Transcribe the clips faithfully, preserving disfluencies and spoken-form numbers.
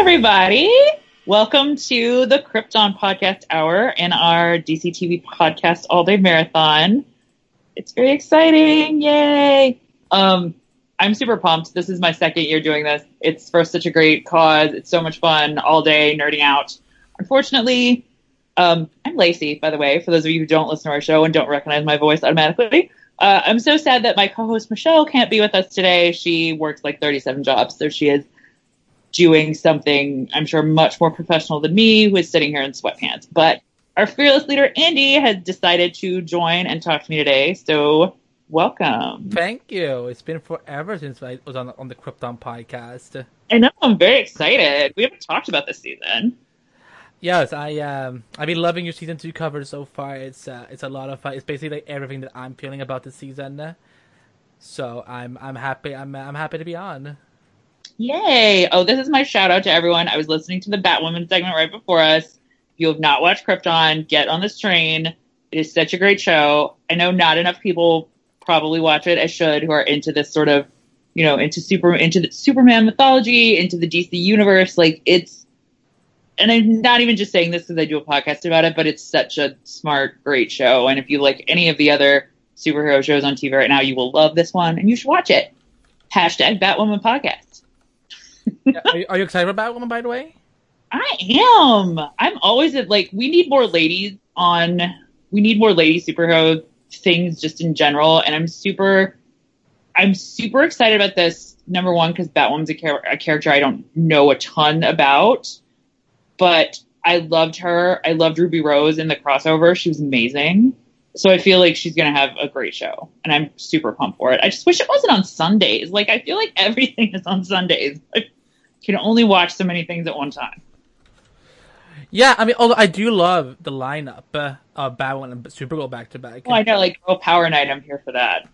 everybody. Welcome to the Krypton Podcast Hour and our D C T V podcast all day marathon. It's very exciting. Yay. Um, I'm super pumped. This is my second year doing this. It's for such a great cause. It's so much fun all day nerding out. Unfortunately, um, I'm Lacey, by the way, for those of you who don't listen to our show and don't recognize my voice automatically. Uh, I'm so sad that my co-host Michelle can't be with us today. She works like thirty-seven jobs, so she is doing something, I'm sure, much more professional than me, who is sitting here in sweatpants. But our fearless leader, Andy, has decided to join and talk to me today, so welcome. Thank you. It's been forever since I was on the, on the Krypton podcast. I know. I'm very excited. We haven't talked about this season. Yes, I um, I've been loving your season two cover so far. It's uh, it's a lot of fun. It's basically like everything that I'm feeling about this season. So I'm I'm happy. I'm I'm happy to be on. Yay! Oh, this is my shout out to everyone. I was listening to the Batwoman segment right before us. If you have not watched Krypton, get on this train. It is such a great show. I know not enough people probably watch it as should who are into this sort of, you know, into super into the Superman mythology, into the D C universe. Like it's. And I'm not even just saying this because I do a podcast about it, but it's such a smart, great show. And if you like any of the other superhero shows on T V right now, you will love this one, and you should watch it. Hashtag Batwoman Podcast. Yeah, are, you, are you excited about Batwoman, by the way? I am. I'm always at, like, we need more ladies on, we need more lady superhero things just in general. And I'm super, I'm super excited about this, number one, because Batwoman's a, char- a character I don't know a ton about. But I loved her. I loved Ruby Rose in the crossover. She was amazing. So I feel like she's going to have a great show. And I'm super pumped for it. I just wish it wasn't on Sundays. Like, I feel like everything is on Sundays. I can only watch so many things at one time. Yeah, I mean, although I do love the lineup uh, of Batwoman and Supergirl back-to-back. Well, I know, like, Girl Power Night, I'm here for that.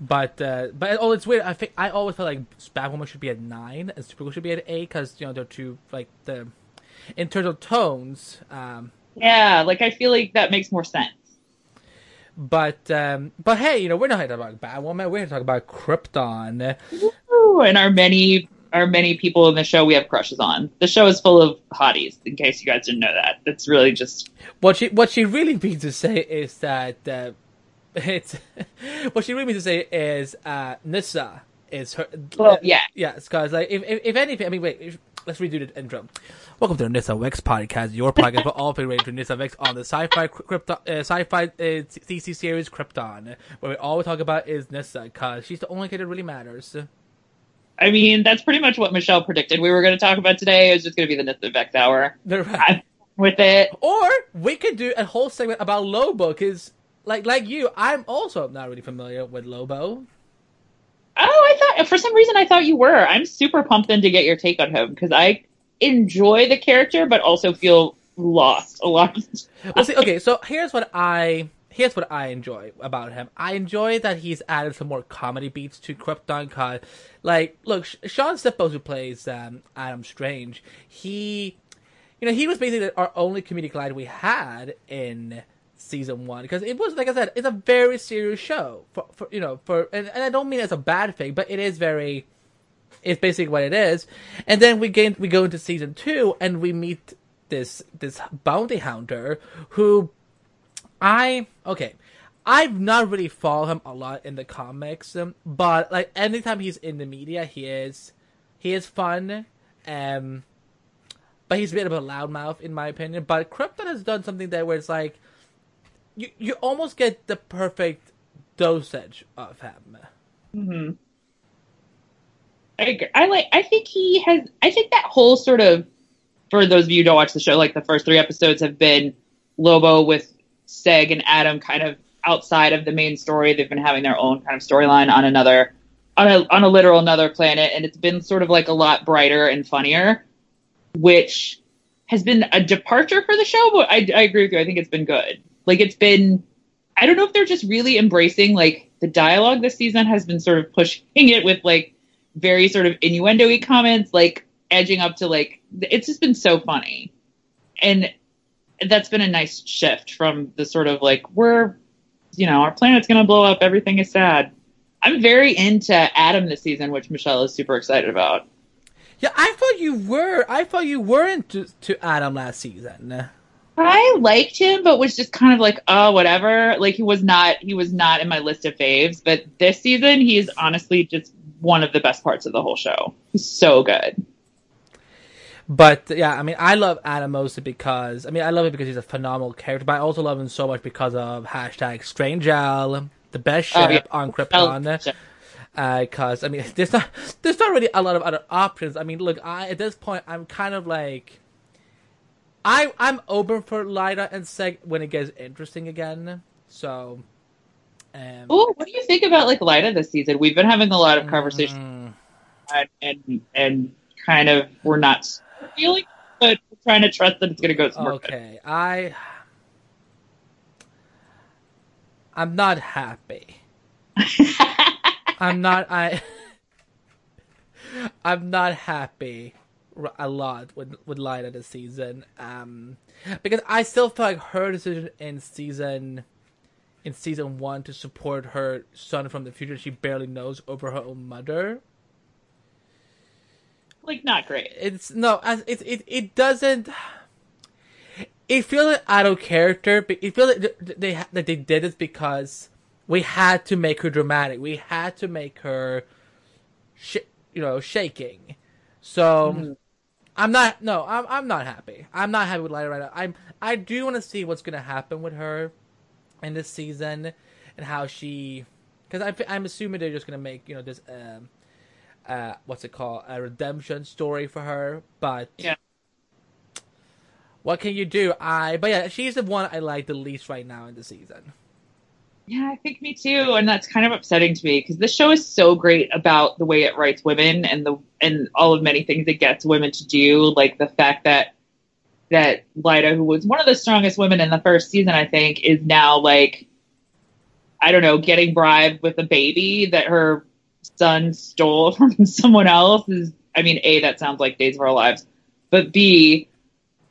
But uh, but oh, it's weird. I think I always felt like Batwoman should be at nine and Supergirl should be at eight because, you know, they're two, like, the in terms of tones. Um, yeah, like I feel like that makes more sense. But um, but hey, you know, we're not here to talk about Batwoman. We're here to talk about Krypton. Woo, and our many our many people in the show we have crushes on. The show is full of hotties. In case you guys didn't know that, that's really just what she what she really means to say is that. Uh, It's what she really means to say is uh, Nyssa is her. Well, uh, yeah, yeah. Because like, if, if if anything, I mean, wait. If, let's redo the intro. Welcome to the Nyssa-Vex podcast, your podcast for all things related to Nyssa-Vex on the sci-fi Krypton, uh, sci-fi uh, D C series Krypton, where we all we talk about is Nyssa, because she's the only kid that really matters. I mean, that's pretty much what Michelle predicted we were going to talk about today. It was just going to be the Nyssa-Vex hour. They're right. I'm with it, or we could do a whole segment about Lobo, because. Like like you, I'm also not really familiar with Lobo. Oh, I thought, for some reason, I thought you were. I'm super pumped in to get your take on him, because I enjoy the character, but also feel lost a lot. Well, see, okay, so here's what I here's what I enjoy about him. I enjoy that he's added some more comedy beats to Krypton. Cause, like, look, Sean Stippos, who plays um, Adam Strange, he, you know, he was basically our only comedic line we had in season one, because it was, like I said, it's a very serious show for, for you know for and, and I don't mean it's a bad thing, but it is very, it's basically what it is. And then we gain we go into season two and we meet this this bounty hunter who I okay I've not really followed him a lot in the comics, but like anytime he's in the media, he is he is fun. Um, but he's a bit of a loudmouth in my opinion. But Krypton has done something there where it's like. You you almost get the perfect dosage of him. Mm-hmm. I agree. I like. I think he has. I think that whole sort of, for those of you who don't watch the show, like the first three episodes have been Lobo with Seg and Adam kind of outside of the main story. They've been having their own kind of storyline on another, on a on a literal another planet, and it's been sort of like a lot brighter and funnier, which has been a departure for the show. But I, I agree with you. I think it's been good. Like, it's been, I don't know if they're just really embracing, like, the dialogue this season has been sort of pushing it with, like, very sort of innuendo-y comments, like, edging up to, like, it's just been so funny. And that's been a nice shift from the sort of, like, we're, you know, our planet's going to blow up, everything is sad. I'm very into Adam this season, which Michelle is super excited about. Yeah, I thought you were. I thought you weren't to, to Adam last season. I liked him, but was just kind of like, oh, whatever. Like, he was not. He was not in my list of faves. But this season, he is honestly just one of the best parts of the whole show. He's so good. But yeah, I mean, I love Adam mostly because I mean, I love it because he's a phenomenal character. But I also love him so much because of hashtag Strangel, the best ship oh, yeah. on Krypton. Because uh, I mean, there's not there's not really a lot of other options. I mean, look, I at this point, I'm kind of like, I I'm open for Lyta and Seg when it gets interesting again. So, um, oh, what do you think about like Lyta this season? We've been having a lot of conversations mm. and, and and kind of we're not feeling, but we're trying to trust that it's going to go somewhere. Okay, good. I I'm not happy. I'm not I I'm not happy a lot with with Lyta this season. Um because I still feel like her decision in season in season one to support her son from the future she barely knows over her own mother. Like, not great. It's no as it it it doesn't it feels like out of character, but it feels like they that they, they did it because we had to make her dramatic. We had to make her, sh- you know, shaking. So, mm-hmm. I'm not. No, I'm. I'm not happy. I'm not happy with Lyta right now. I'm. I do want to see what's gonna happen with her, in this season, and how she, because I'm. I'm assuming they're just gonna make you know this, um, uh, what's it called, a redemption story for her. But yeah. What can you do? I. But yeah, she's the one I like the least right now in the season. Yeah, I think me too, and that's kind of upsetting to me because this show is so great about the way it writes women and the and all of many things it gets women to do, like the fact that that Lyta, who was one of the strongest women in the first season, I think, is now like I don't know, getting bribed with a baby that her son stole from someone else. Is I mean, A, that sounds like Days of Our Lives, but B,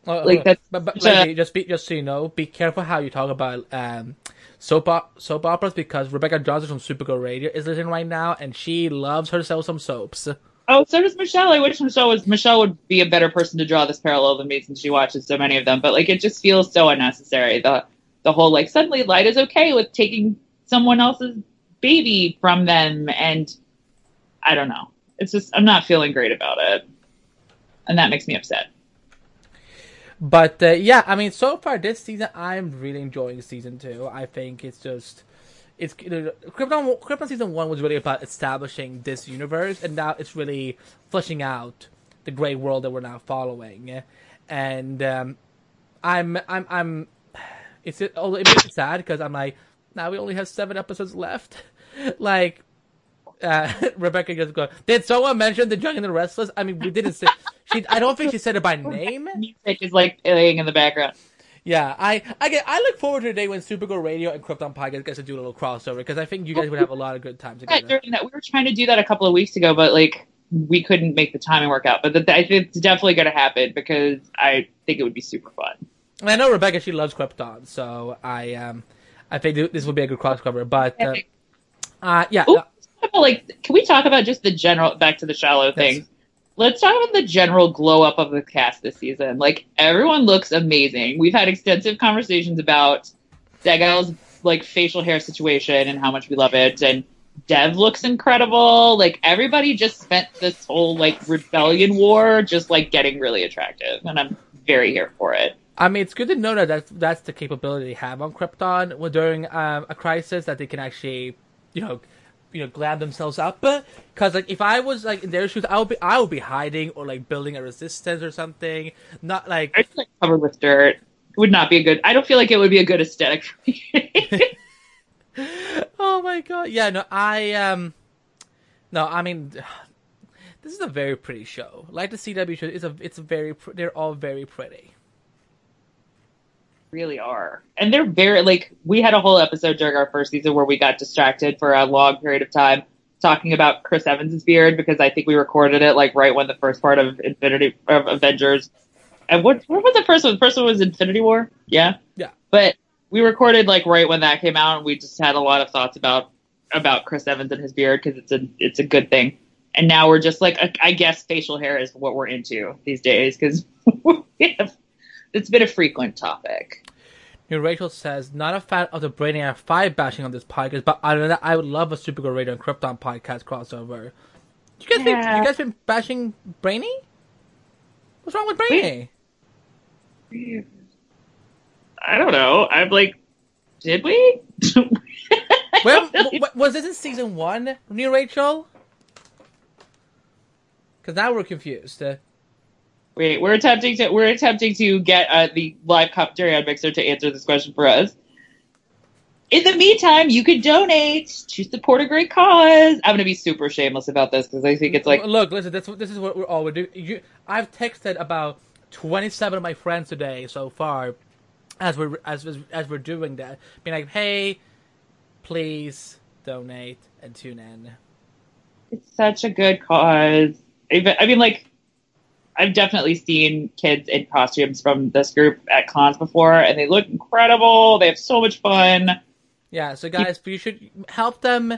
oh, like that's but, but like, uh, just be, just so you know, be careful how you talk about. Um... Soap, op- soap operas because Rebecca Johnson from Supergirl Radio is listening right now and she loves herself some soaps. Oh, so does Michelle. I wish Michelle was Michelle would be a better person to draw this parallel than me since she watches so many of them. But like, it just feels so unnecessary. The the whole like suddenly Lyta's okay with taking someone else's baby from them, and I don't know. It's just I'm not feeling great about it, and that makes me upset. But, uh, yeah, I mean, so far this season, I'm really enjoying season two. I think it's just... it's you know, Krypton, Krypton season one was really about establishing this universe, and now it's really fleshing out the great world that we're now following. And um, I'm... I'm, I'm it's, it, although it makes me sad, because I'm like, now we only have seven episodes left. like, uh, Rebecca just goes, did someone mention the Young and the Restless? I mean, we didn't say... She, I don't think she said it by name. Music is like playing in the background. Yeah, I I, get, I look forward to the day when Supergirl Radio and Krypton Podcast gets to do a little crossover because I think you guys would have a lot of good times together. Yeah, during that, we were trying to do that a couple of weeks ago, but like we couldn't make the timing work out. But the, I think it's definitely going to happen because I think it would be super fun. And I know Rebecca, she loves Krypton, so I um I think this would be a good crossover. But uh, uh, yeah, Ooh, uh, like can we talk about just the general back to the shallow thing? Yes. Let's talk about the general glow-up of the cast this season. Like, everyone looks amazing. We've had extensive conversations about Degel's, like, facial hair situation and how much we love it. And Dev looks incredible. Like, everybody just spent this whole, like, rebellion war just, like, getting really attractive. And I'm very here for it. I mean, it's good to know that that's, that's the capability they have on Krypton when, during um, a crisis, that they can actually, you know... you know, glam themselves up, because like if I was like in their shoes, I would be, I would be hiding or like building a resistance or something. Not like I'd like covered with dirt. It would not be a good. I don't feel like it would be a good aesthetic for me. Oh my god! Yeah, no, I um, no, I mean, this is a very pretty show. Like the C W show, it's a, it's a very, they're all very pretty. Really are, and they're very like we had a whole episode during our first season where we got distracted for a long period of time talking about Chris Evans's beard because I think we recorded it like right when the first part of Infinity of Avengers and what what was the first one? The first one was Infinity War, yeah, yeah. But we recorded like right when that came out, and we just had a lot of thoughts about about Chris Evans and his beard because it's a it's a good thing. And now we're just like, I guess facial hair is what we're into these days, because it's been a frequent topic. New Rachel says, not a fan of the Brainiac five bashing on this podcast, but I don't know, I would love a Supergirl Radio and Krypton podcast crossover. You guys, yeah. been, you guys been bashing Brainy? What's wrong with Brainy? We, I don't know. I'm like, did we? Well, was this in season one, New Rachel? Because now we're confused. Uh, Wait, we're attempting to we're attempting to get uh, the live commentary on Mixer to answer this question for us. In the meantime, you can donate to support a great cause. I'm going to be super shameless about this because I think it's like, look, listen, this this is what we're all we're doing. You, I've texted about twenty-seven of my friends today so far, as we're as as we're doing that, being like, hey, please donate and tune in. It's such a good cause. I mean, like, I've definitely seen kids in costumes from this group at cons before, and they look incredible. They have so much fun. Yeah, so guys, you should help them,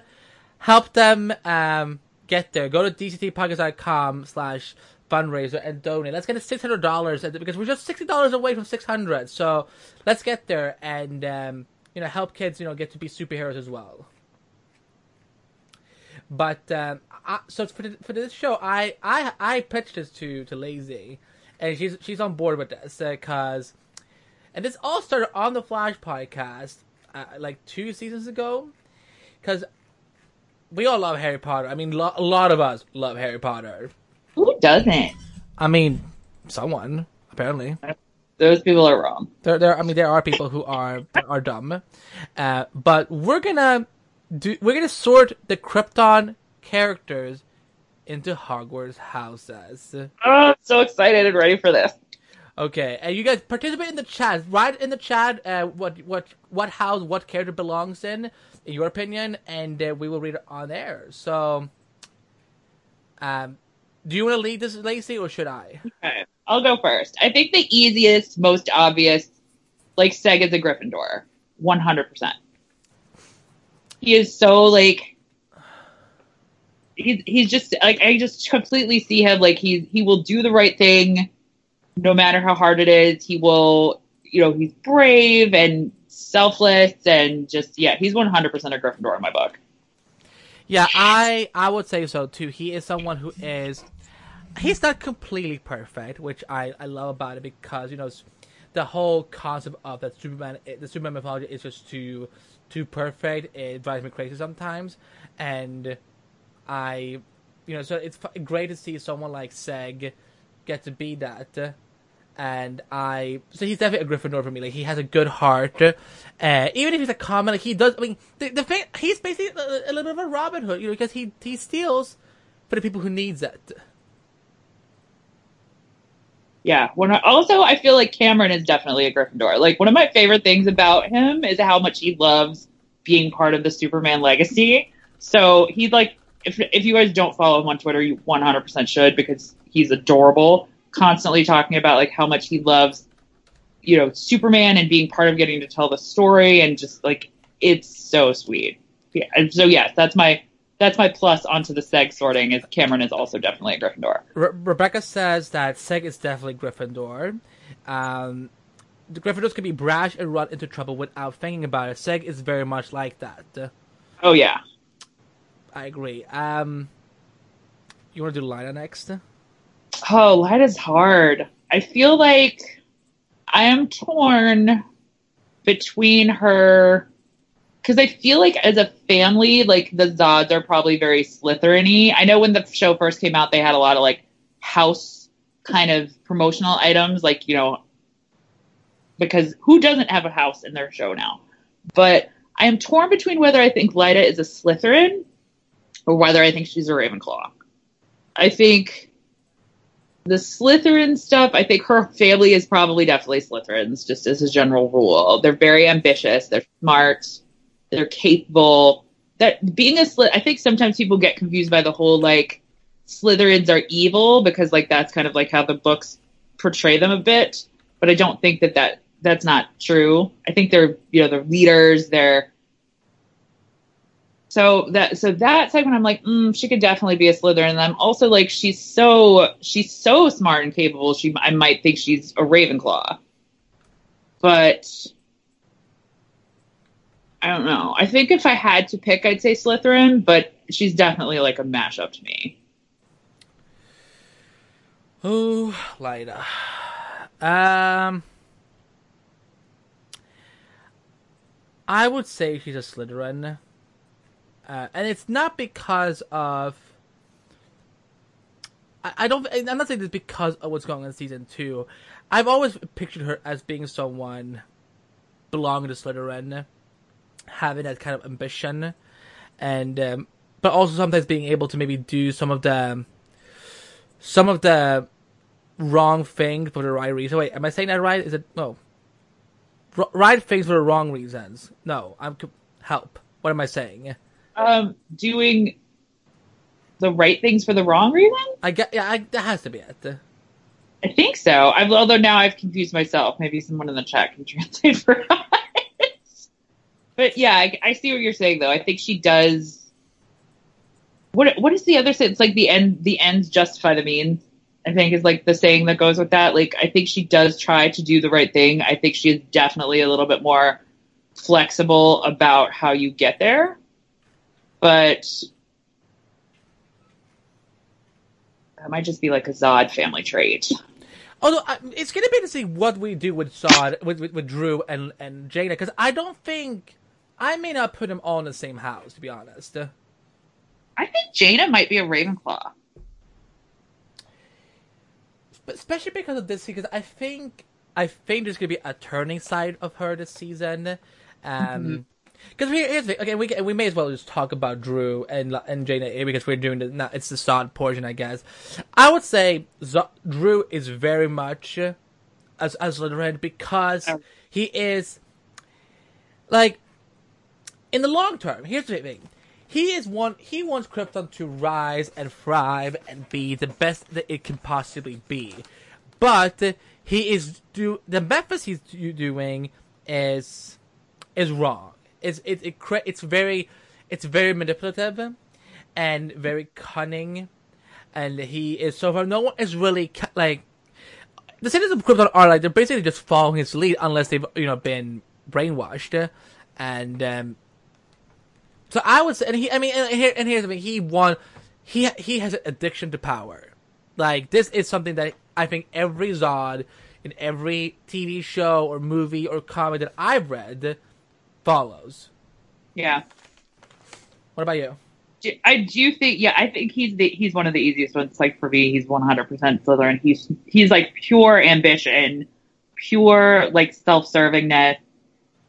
help them um, get there. Go to dctpodcast.com slash fundraiser and donate. Let's get to six hundred dollars, because we're just sixty dollars away from six hundred dollars. So let's get there and, um, you know, help kids, you know, get to be superheroes as well. But um, I, so for the, for this show, I, I I pitched this to to Lacey, and she's she's on board with this because, uh, and this all started on the Flash podcast uh, like two seasons ago, because we all love Harry Potter. I mean, lo- a lot of us love Harry Potter. Who doesn't? I mean, someone apparently. Those people are wrong. There there I mean there are people who are are dumb, uh, but we're gonna. Do, we're going to sort the Krypton characters into Hogwarts houses. Oh, I'm so excited and ready for this. Okay, and you guys participate in the chat. Write in the chat uh, what what what house, what character belongs in, in your opinion, and uh, we will read it on air. So, um, do you want to lead this, Lacey, or should I? Okay, I'll go first. I think the easiest, most obvious, like, Seg is a Gryffindor. one hundred percent. He is so, like, he's, he's just, like, I just completely see him, like, he, he will do the right thing no matter how hard it is. He will, you know, he's brave and selfless and just, yeah, he's one hundred percent a Gryffindor in my book. Yeah, I, I would say so, too. He is someone who is, he's not completely perfect, which I, I love about it because, you know, the whole concept of that Superman, the Superman mythology is just too... too perfect. It drives me crazy sometimes, and I, you know, so it's f- great to see someone like Seg get to be that, and I, so he's definitely a Gryffindor for me. Like, he has a good heart, uh, even if he's a common, like, he does, I mean, the, the thing, he's basically a, a little bit of a Robin Hood, you know, because he, he steals for the people who needs it. Yeah. When I, also, I feel like Cameron is definitely a Gryffindor. Like, one of my favorite things about him is how much he loves being part of the Superman legacy. So he's like, if if you guys don't follow him on Twitter, you one hundred percent should, because he's adorable. Constantly talking about, like, how much he loves, you know, Superman and being part of getting to tell the story, and just, like, it's so sweet. Yeah. And so yes, that's my. That's my plus onto the Seg sorting, is Cameron is also definitely a Gryffindor. Re- Rebecca says that Seg is definitely Gryffindor. Um, the Gryffindors can be brash and run into trouble without thinking about it. Seg is very much like that. Oh, yeah. I agree. Um, you want to do Lyta next? Oh, Lyta's hard. I feel like I am torn between her... Because I feel like as a family, like, the Zods are probably very Slytherin-y. I know when the show first came out, they had a lot of, like, house kind of promotional items. Like, you know, because who doesn't have a house in their show now? But I am torn between whether I think Lyta is a Slytherin or whether I think she's a Ravenclaw. I think the Slytherin stuff, I think her family is probably definitely Slytherins, just as a general rule. They're very ambitious. They're smart. They're capable. That being a Slytherin, I think sometimes people get confused by the whole, like, Slytherins are evil, because, like, that's kind of, like, how the books portray them a bit. But I don't think that, that that's not true. I think they're, you know, they're leaders. They're So that so that segment, I'm like, mm, she could definitely be a Slytherin. And I'm also like, she's so she's so smart and capable. She I might think she's a Ravenclaw, but I don't know. I think if I had to pick, I'd say Slytherin, but she's definitely like a mashup to me. Oh, Lyta. Um, I would say she's a Slytherin. Uh, and it's not because of... I, I don't... I'm not saying this because of what's going on in season two. I've always pictured her as being someone belonging to Slytherin, having that kind of ambition, and um, but also sometimes being able to maybe do some of the some of the wrong things for the right reason. Wait, am I saying that right? Is it no? R- right things for the wrong reasons. No, I'm help. What am I saying? Um, doing the right things for the wrong reason? I get, yeah, I, that has to be it. I think so. I've, although now I've confused myself. Maybe someone in the chat can translate for us. But yeah, I, I see what you're saying, though. I think she does. What What is the other saying? It's like the end. The ends justify the means, I think, is like the saying that goes with that. Like, I think she does try to do the right thing. I think she is definitely a little bit more flexible about how you get there. But that might just be like a Zod family trait. Although uh, it's going to be interesting what we do with Zod, with with, with Drew and and Jaina, because I don't think I may not put them all in the same house. To be honest, I think Jaina might be a Ravenclaw, but especially because of this, because I think I think there's going to be a turning side of her this season. Um, mm-hmm. Because here's the thing, okay, we we may as well just talk about Drew and and Jaina because we're doing the now it's the Zod portion, I guess. I would say Zod, Drew is very much as as Slytherin because he is like in the long term. Here's the thing, he is one he wants Krypton to rise and thrive and be the best that it can possibly be, but he is do the methods he's doing is is wrong. It's it it it's very, it's very manipulative, and very cunning, and he is so far. No one is really ca- like the citizens of Krypton are like they're basically just following his lead unless they've you know been brainwashed, and um, so I would say. And he, I mean, and here and here's the thing: he won. He he has an addiction to power. Like this is something that I think every Zod in every T V show or movie or comic that I've read follows. Yeah. What about you? I do think, yeah, I think he's the, he's one of the easiest ones. Like for me, he's one hundred percent Slytherin. He's he's like pure ambition, pure like self-servingness,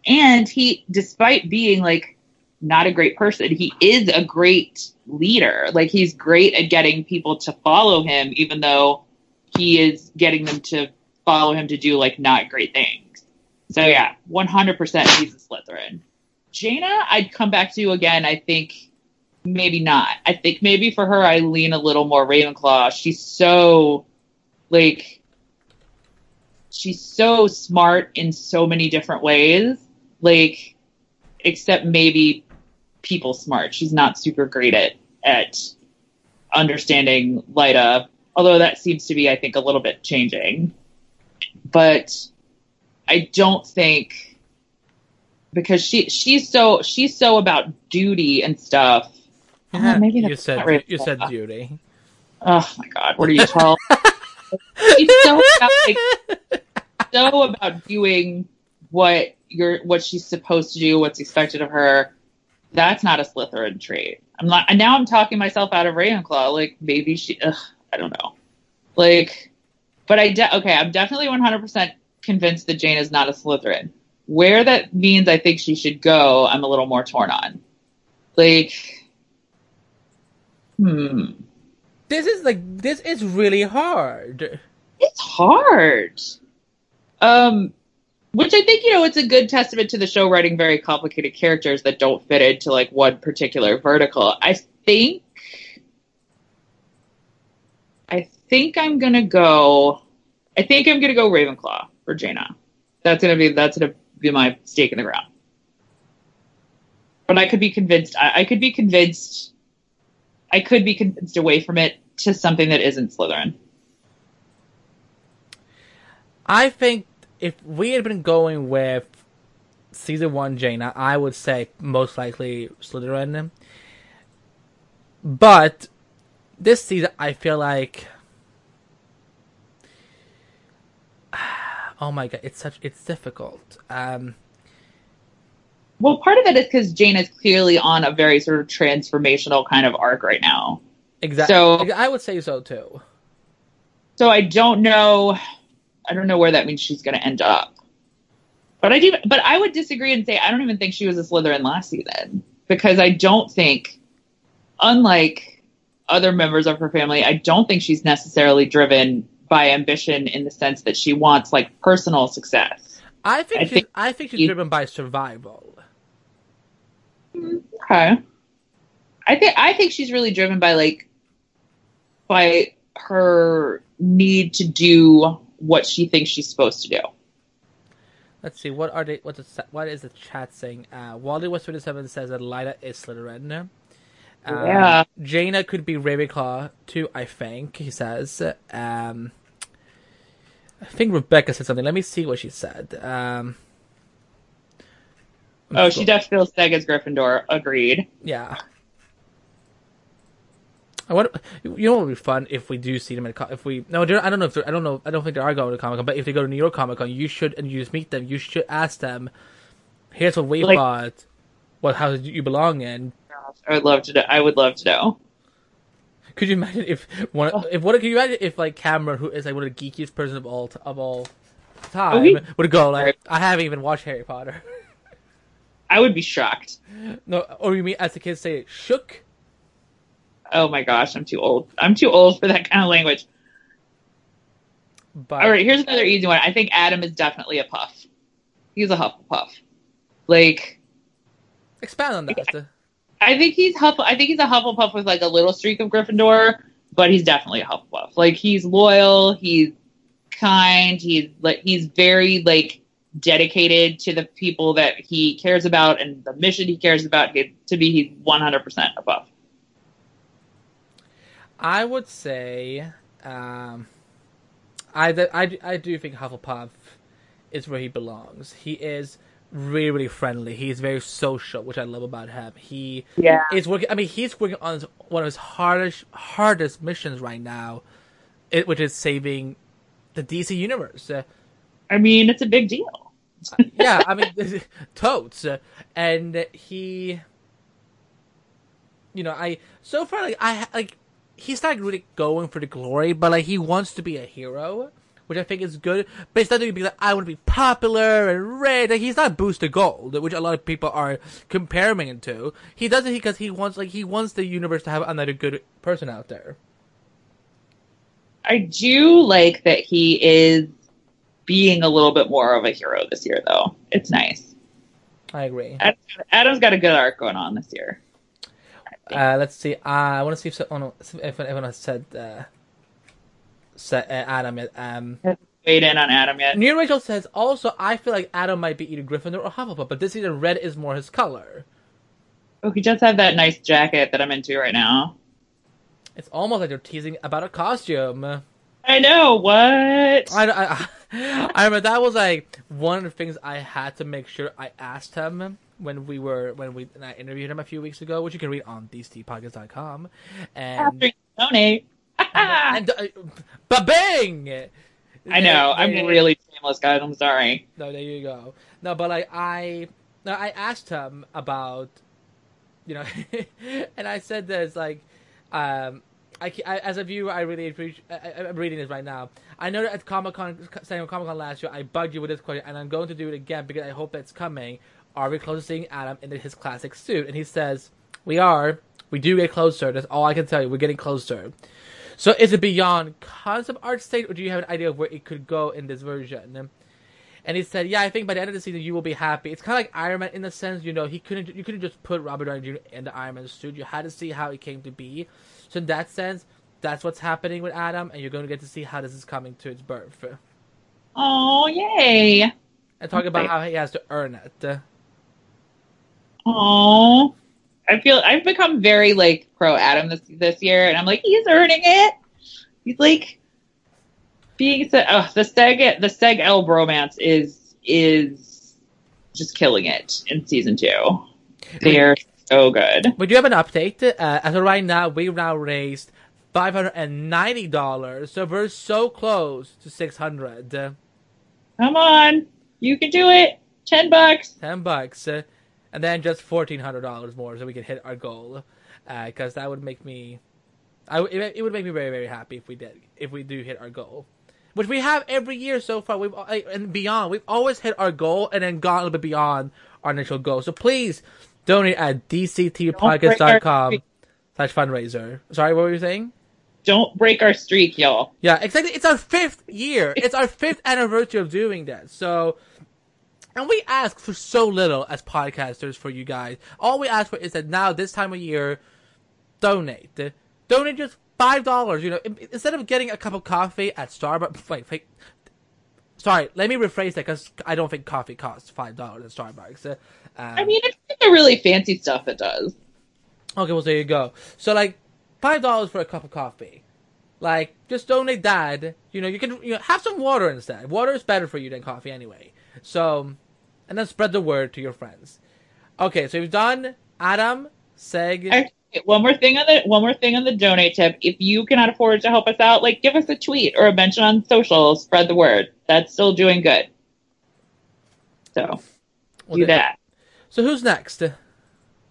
and he, despite being like not a great person, he is a great leader. Like he's great at getting people to follow him, even though he is getting them to follow him to do like not great things. So yeah, one hundred percent he's a Slytherin. Jaina, I'd come back to you again. I think maybe not. I think maybe for her, I lean a little more Ravenclaw. She's so, like, she's so smart in so many different ways. Like, except maybe people smart. She's not super great at, at understanding Lyta. Although that seems to be, I think, a little bit changing. But I don't think, because she she's so she's so about duty and stuff. Yeah, oh, maybe that's you said right you said stuff. Duty. Oh my God, what are you talking? She's so about, like, so about doing what you're what she's supposed to do, what's expected of her. That's not a Slytherin trait. I'm not, and now I'm talking myself out of Ravenclaw. Like maybe she, ugh, I don't know. Like, but I de- okay, I'm definitely one hundred percent convinced that Jaina is not a Slytherin. Where that means I think she should go, I'm a little more torn on. Like, hmm. This is like this is really hard. It's hard. Um, which I think you know it's a good testament to the show writing very complicated characters that don't fit into like one particular vertical. I think. I think I'm gonna go. I think I'm gonna go Ravenclaw. Or Jaina. That's gonna be that's gonna be my stake in the ground. But I could be convinced. I, I could be convinced. I could be convinced away from it to something that isn't Slytherin. I think if we had been going with season one Jaina, I would say most likely Slytherin. But this season, I feel like, oh my god, it's such it's difficult. Um, well, part of it is because Jaina is clearly on a very sort of transformational kind of arc right now. Exactly. So I would say so too. So I don't know. I don't know where that means she's going to end up. But I do. But I would disagree and say I don't even think she was a Slytherin last season, because I don't think, unlike other members of her family, I don't think she's necessarily driven by ambition in the sense that she wants like personal success. I think I she's, think, I think she's driven by survival. Okay. I think I think she's really driven by like by her need to do what she thinks she's supposed to do. Let's see, what are they, what is, what is the chat saying? Uh, Wally West twenty-seven says that Lyta is Slytherin. Uh, yeah. Jaina could be Ravenclaw too, I think, he says. Um, I think Rebecca said something. Let me see what she said. Um, oh, she does feel Seg as Gryffindor. Agreed. Yeah. I wonder, you know, what would be fun if we do see them at if we no, I don't know if I don't know I don't think they are going to Comic Con, but if they go to New York Comic Con, you should and you just meet them. You should ask them, here's what we like, thought, what house you belong in. I would love to know. I would love to know. Could you imagine if one oh. if what could you imagine if like Cameron, who is like one of the geekiest person of all of all time, oh, he, would go like, I haven't even watched Harry Potter. I would be shocked. No, or you mean as the kids say, shook. Oh my gosh, I'm too old. I'm too old for that kind of language. But, all right, here's another easy one. I think Adam is definitely a puff. He's a Hufflepuff. Like, expand on that. Like, I think he's Huff. I think he's a Hufflepuff with like a little streak of Gryffindor, but he's definitely a Hufflepuff. Like, he's loyal. He's kind. He's like he's very like dedicated to the people that he cares about and the mission he cares about. He, to me, he's one hundred percent a puff. I would say, um, I, I, I do think Hufflepuff is where he belongs. He is really, really friendly. He is very social, which I love about him. He yeah. is working. I mean, he's working on one of his hardest, hardest missions right now, it, which is saving the D C universe. I mean, it's a big deal. Yeah, I mean, totes, and he, you know, I so far like I like. He's not really going for the glory, but like he wants to be a hero, which I think is good. But it's not going to be like, I want to be popular and rich. Like, he's not Booster Gold, which a lot of people are comparing him to. He does it because he wants, like, he wants the universe to have another good person out there. I do like that he is being a little bit more of a hero this year, though. It's nice. I agree. Adam's got a good arc going on this year. Uh, let's see. Uh, I want to see if someone, if anyone has said, uh, said uh, Adam yet. Um, weighed in on Adam yet. New Rachel says also, I feel like Adam might be either Gryffindor or Hufflepuff, but this season red is more his color. Oh, he does have that nice jacket that I'm into right now. It's almost like they're teasing about a costume. I know, what? I, I, I, I remember that was like one of the things I had to make sure I asked him. When we were, when we, and I interviewed him a few weeks ago, which you can read on d c podcast dot com. And. After you donate. and, and, uh, ba-bang! I know. And, I'm really shameless, guys. I'm sorry. No, there you go. No, but like, I, no, I asked him about, you know, and I said this, like, um, I, I, as a viewer, I really appreciate. I, I'm reading this right now. I know that at Comic Con, San Comic Con last year, I bugged you with this question, and I'm going to do it again because I hope it's coming. Are we close to seeing Adam in his classic suit? And he says, we are. We do get closer. That's all I can tell you. We're getting closer. So is it beyond concept art state, or do you have an idea of where it could go in this version? And he said, yeah, I think by the end of the season, you will be happy. It's kind of like Iron Man in the sense, you know, he couldn't, you couldn't just put Robert Downey Junior in the Iron Man suit. You had to see how it came to be. So in that sense, that's what's happening with Adam, and you're going to get to see how this is coming to its birth. Oh, yay. And talk about how he has to earn it. Aww. I feel I've become very like pro Adam this this year, and I'm like, he's earning it. He's like being so, oh, the Seg the Seg El bromance is is just killing it in season two. They're so good. We do have an update. Uh, as of right now, we've now raised five hundred and ninety dollars, so we're so close to six hundred. Come on, you can do it. Ten bucks. Ten bucks. And then just fourteen hundred dollars more so we could hit our goal, because uh, that would make me, I it, it would make me very very happy if we did if we do hit our goal, which we have every year so far. We've and beyond, we've always hit our goal and then gone a little bit beyond our initial goal. So please donate at d c t podcast dot com slash fundraiser. Sorry, what were you saying? Don't break our streak, y'all. Yeah, exactly. It's our fifth year. It's our fifth anniversary of doing that. So. And we ask for so little as podcasters for you guys. All we ask for is that now, this time of year, donate. Donate just five dollars, you know, instead of getting a cup of coffee at Starbucks. Wait, wait. Sorry, let me rephrase that, because I don't think coffee costs five dollars at Starbucks. Um, I mean, it's the really fancy stuff it does. Okay, well, there you go. So, like, five dollars for a cup of coffee. Like, just donate that. You know, you can you know, have some water instead. Water is better for you than coffee anyway. So, and then spread the word to your friends. Okay, so we've done Adam, Seg. Actually, one more thing on the one more thing on the donate tip. If you cannot afford to help us out, like give us a tweet or a mention on social. Spread the word. That's still doing good. So, well, do that. So who's next?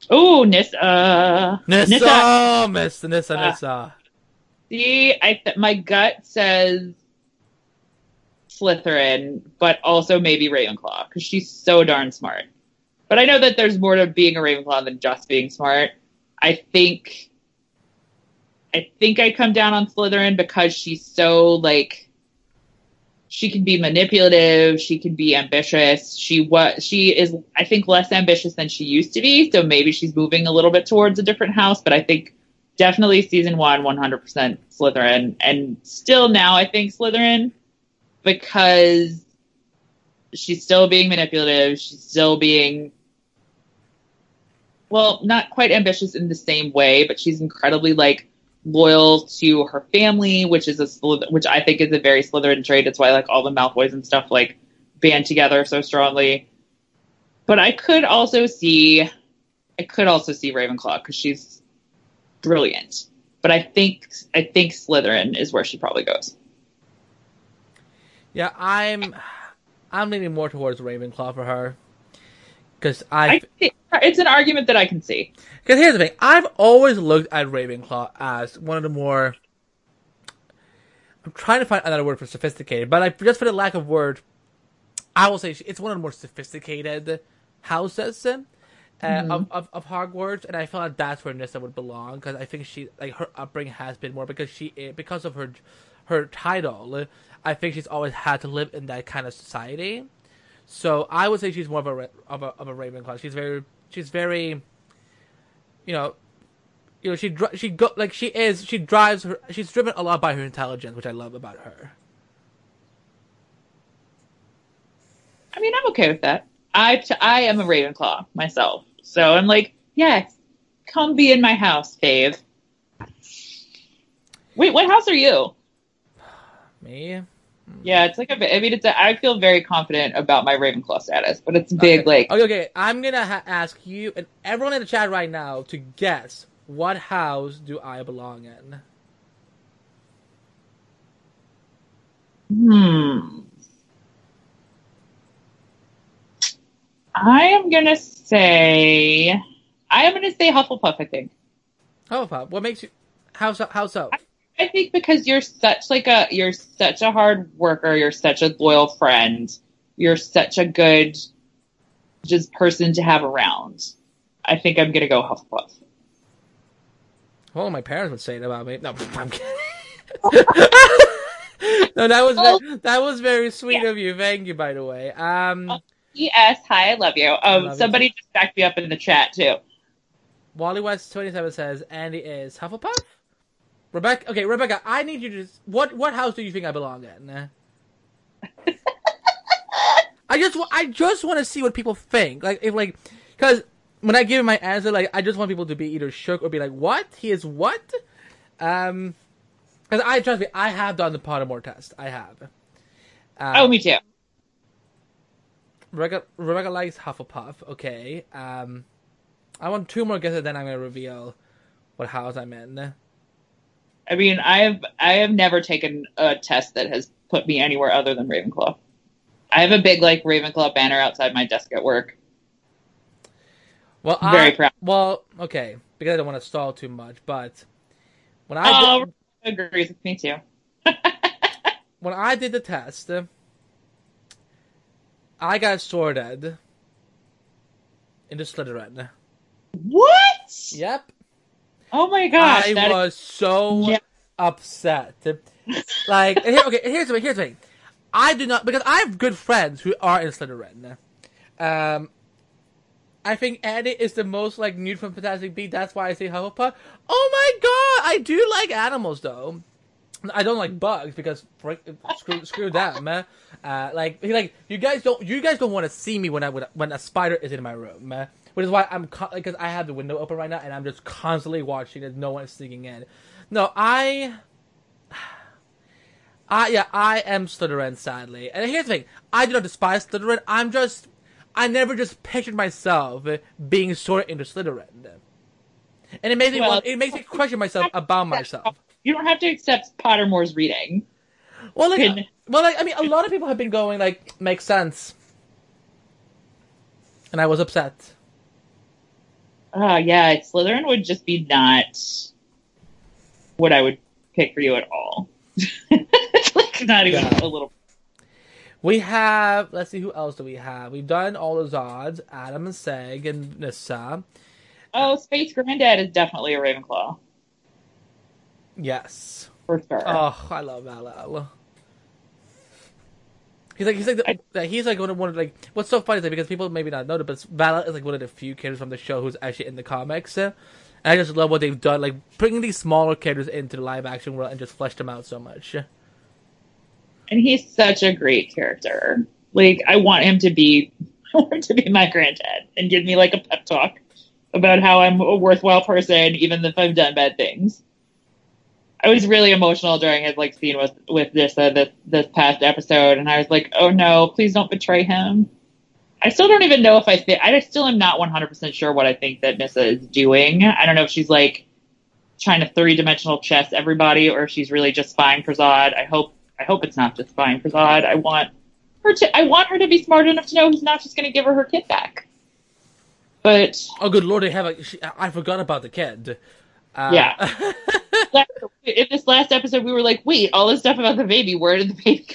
Oh, Nyssa. Nyssa, Nyssa, Miss Nyssa, uh, Nyssa. See, I th- my gut says Slytherin, but also maybe Ravenclaw, because she's so darn smart. But I know that there's more to being a Ravenclaw than just being smart. I think I think I come down on Slytherin because she's so, like, she can be manipulative, she can be ambitious. She was, she is, I think, less ambitious than she used to be, so maybe she's moving a little bit towards a different house, but I think definitely season one, one hundred percent Slytherin, and still now I think Slytherin, because she's still being manipulative, she's still being, well, not quite ambitious in the same way, but she's incredibly, like, loyal to her family, which is a which I think is a very Slytherin trait. It's why, like, all the Malfoys and stuff, like, band together so strongly. But I could also see, I could also see Ravenclaw, because she's brilliant, but I think I think Slytherin is where she probably goes. Yeah, I'm I'm leaning more towards Ravenclaw for her, because I it's an argument that I can see. Because here's the thing, I've always looked at Ravenclaw as one of the more, I'm trying to find another word for sophisticated, but I, just for the lack of word, I will say it's one of the more sophisticated houses. Uh, mm-hmm. of, of of Hogwarts, and I feel like that's where Nyssa would belong, because I think she, like, her upbringing has been more, because she because of her her title, I think she's always had to live in that kind of society. So I would say she's more of a of a of a Ravenclaw. She's very she's very, you know, you know she she go like she is she drives her she's driven a lot by her intelligence, which I love about her. I mean, I'm okay with that. I t- I am a Ravenclaw myself. So I'm like, yes, come be in my house, Dave. Wait, what house are you? Me? Yeah, it's like a. I mean, it's. A, I feel very confident about my Ravenclaw status, but it's big. Okay. Like, okay, okay, I'm gonna ha- ask you and everyone in the chat right now to guess, what house do I belong in? Hmm. I am gonna say, I am gonna say Hufflepuff. I think Hufflepuff. What makes you? How so? How so? I, I think because you're such like a you're such a hard worker. You're such a loyal friend. You're such a good just person to have around. I think I'm gonna go Hufflepuff. Well, my parents would say it about me. No, I'm kidding. No, that was very, that was very sweet yeah. of you. Thank you, by the way. Um. Oh. Yes, hi, I love you. Um, I love somebody you. Just backed me up in the chat, too. Wally West twenty-seven says, Andy is Hufflepuff? Rebecca, okay, Rebecca, I need you to... Just, what What house do you think I belong in? I just I just want to see what people think. Like, if like, because when I give my answer, like, I just want people to be either shook or be like, what? He is what? Um, because I, trust me, I have done the Pottermore test. I have. Um, oh, me too. Rebecca, Rebecca likes Hufflepuff. Okay. Um, I want two more guesses, then I'm going to reveal what house I'm in. I mean, I have I have never taken a test that has put me anywhere other than Ravenclaw. I have a big, like, Ravenclaw banner outside my desk at work. Well, Very I, proud. Well, okay, because I don't want to stall too much, but when I oh, did, agrees with me too. When I did the test, I got sorted into Slytherin. What? Yep. Oh my gosh! I that was is... so yeah. upset. Like, here, okay, here's the thing. Here's the thing. I do not, because I have good friends who are in Slytherin. Um, I think Eddie is the most like nude from Fantastic Beasts. That's why I say Hufflepuff. Oh my god! I do like animals though. I don't like bugs because frick, screw screw them. Uh, like like you guys don't you guys don't want to see me when I when a spider is in my room. Uh, Which is why I'm, because I have the window open right now and I'm just constantly watching that no one is sneaking in. No, I, I, yeah, I am Slytherin, sadly. And here's the thing, I do not despise Slytherin, I'm just, I never just pictured myself being sorted into Slytherin. And it makes me, well, it makes me question myself about myself. You don't have to accept Pottermore's reading. Well, like, Can... well, like, I mean, a lot of people have been going, like, makes sense. And I was upset. Oh, yeah, Slytherin would just be not what I would pick for you at all. Like, not even yeah. a little. We have, let's see, who else do we have? We've done all the Zods, Adam and Seg and Nyssa. Oh, Space Granddad is definitely a Ravenclaw. Yes. For sure. Oh, I love Malal. He's like, he's like, the, I, he's like one of, one of like, what's so funny is like, because people maybe not know it, but Vala is like one of the few characters from the show who's actually in the comics. And I just love what they've done, like, bringing these smaller characters into the live action world and just fleshed them out so much. And he's such a great character. Like, I want him to be, I want him to be my granddad and give me, like, a pep talk about how I'm a worthwhile person, even if I've done bad things. I was really emotional during his like scene with with this uh, this this past episode, and I was like, "Oh no, please don't betray him." I still don't even know if I think. I still am not one hundred percent sure what I think that Nyssa is doing. I don't know if she's like trying to three dimensional chess everybody, or if she's really just spying for Zod. I hope I hope it's not just spying for Zod. I want her to. I want her to be smart enough to know he's not just going to give her her kid back. But oh, good lord, they have a, she, I forgot about the kid. Uh, yeah. In this last episode, we were like, wait, all this stuff about the baby, where did the baby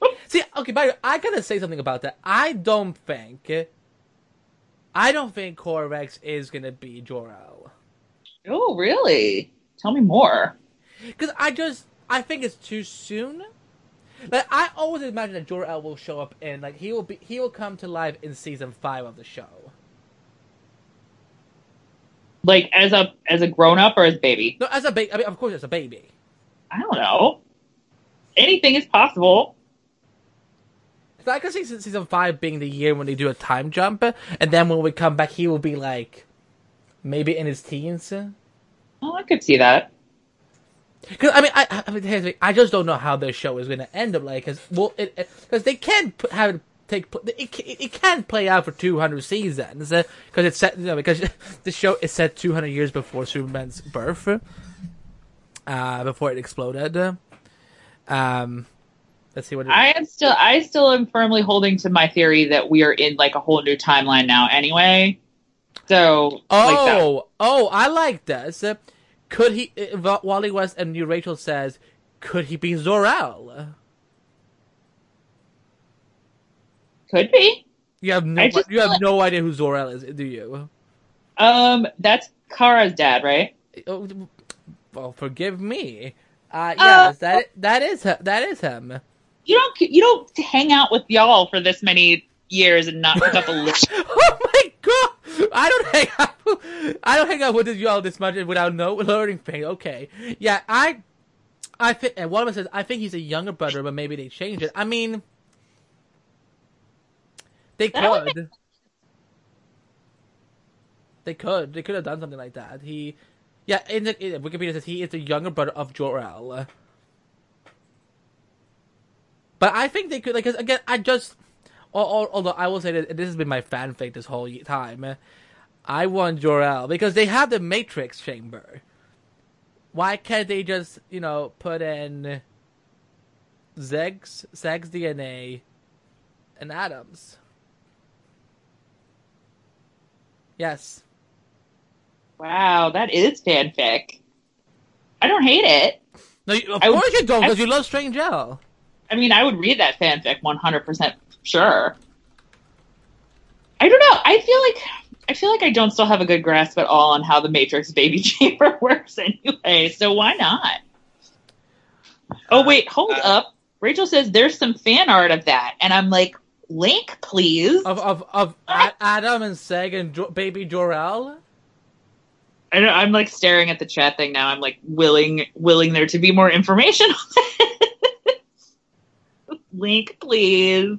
go? See, okay, by the way, I gotta say something about that. I don't think, I don't think Corvex is gonna be Jor-El. Oh, really? Tell me more. Because I just, I think it's too soon. Like, I always imagine that Jor-El will show up in, like, he will be, he will come to life in season five of the show. Like, as a as a grown-up or as a baby? No, as a baby. I mean, of course, as a baby. I don't know. Anything is possible. So I can see season five being the year when they do a time jump, and then when we come back, he will be, like, maybe in his teens. Oh, I could see that. Because, I mean, I, I, mean, I just don't know how this show is going to end up, like, because well, it, it, they can't have it Take, it, it, it can play out for two hundred seasons because uh, it's set, you know, because the show is set two hundred years before Superman's birth, uh, before it exploded. Um, let's see what it I am still. I still am firmly holding to my theory that we are in like a whole new timeline now. Anyway, so oh like oh, I like this. Could he? Uh, Wally West and New Rachel says, could he be Jor-El? Could be. You have no. You have like, no idea who Jor-El is, do you? Um, that's Kara's dad, right? Oh, well, forgive me. Uh, yes, uh, that that is that is him. You don't you don't hang out with y'all for this many years and not pick up a list. Oh my god! I don't hang out. I don't hang out with y'all this much without no learning thing. Okay, yeah, I, I think. And Walman says I think he's a younger brother, but maybe they changed it. I mean. They that could. Make... They could. They could have done something like that. He, yeah, in the in Wikipedia says he is the younger brother of Jor-El. But I think they could, like, cause again, I just, although I will say that this has been my fanfic this whole time, I want Jor-El because they have the Matrix chamber. Why can't they just, you know, put in Zeg's, Seg's D N A and Adam's? Yes. Wow, that is fanfic. I don't hate it. No, you, of I course would, you don't, because you love Strange-El. I mean, I would read that fanfic one hundred percent sure. I don't know. I feel like I feel like I don't still have a good grasp at all on how the Matrix baby chamber works anyway, so why not? Oh, wait, hold uh, up. Rachel says there's some fan art of that, and I'm like, link, please? Of of, of I, Adam and Seg and jo- baby Jor-El? I know, I'm like staring at the chat thing now. I'm like willing willing there to be more information on that. Link, please.